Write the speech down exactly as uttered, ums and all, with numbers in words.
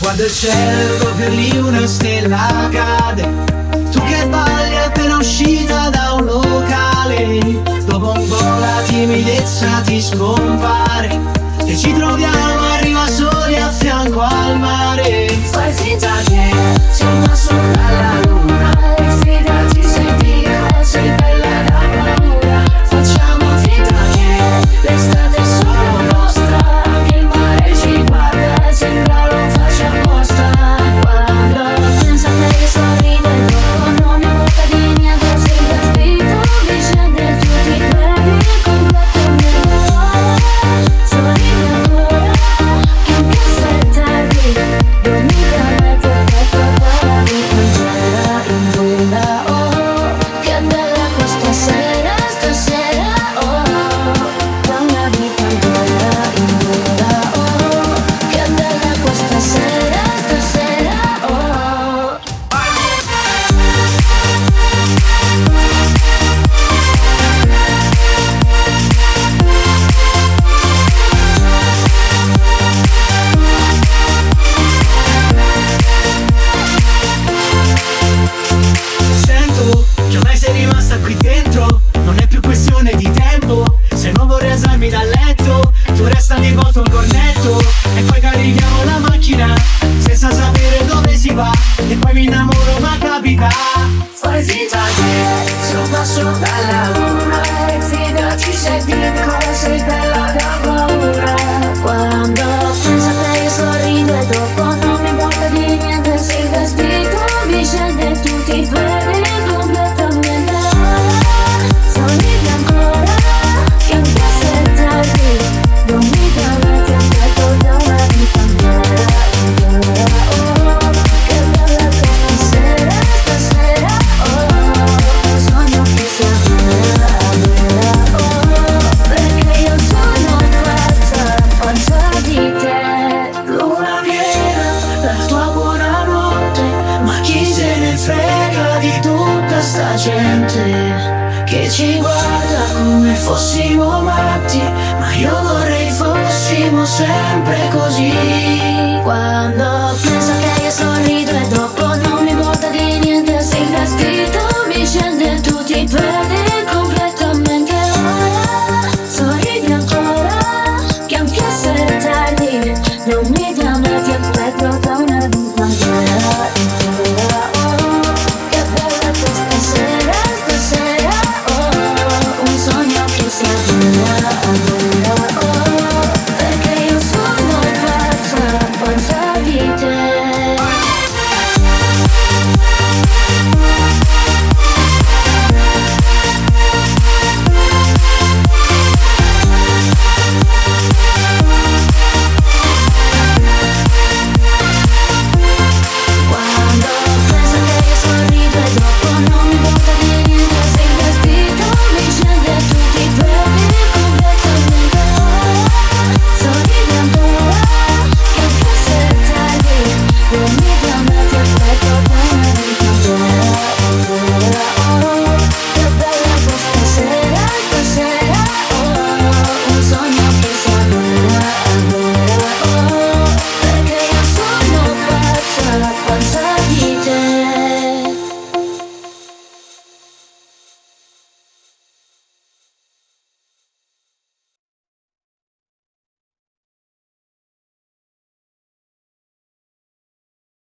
Guardo il cielo, per lì una stella cade. Tu che balli appena uscita da un locale. Dopo un po' la timidezza ti scompare e ci troviamo arriva soli a fianco al mare. Fai finta che sia un passo dalla luna e fidati se io sei bella da paura. Facciamo finta che l'estate è solo nostra, che il mare ci guarda e sembra lo faccia apposta. Quando penso a me sorridendo, non mi importa di niente se la spinta vicende tu ti perdi con la tua mente. Sorrido ancora anche se è tardi, dormita per te e papà. In vela, in vela, oh, che bella questa sera, stasera, oh, da una vita in vela, in vela, oh, che bella questa sera, stasera, oh. Sento che ormai sei rimasta qui dentro, non è più questione di tempo. Se non vorrei alzarmi dal letto, tu resta di volta un cornetto e poi carichiamo la macchina senza sapere dove si va. E poi mi innamoro ma capita. Fai finta che sia un passo dalla luna e fidati se dico sei bella da paura. Quando penso a te io sorrido e dopo non mi importa di niente se il vestito mi scende e tu ti perdi completamente. Sorridi ancora anche se è tardi, non mi permetti a te tutta una vita intera, intera, oh, che bella questa sera, stasera, oh, sogno che sia vera, vera, oh, perché io sono fatta, fatta di te. Luna piena, la tua buonanotte, ma chi se ne frega di tutta sta gente che ci guarda come fossimo matti, ma io vorrei fossimo sempre così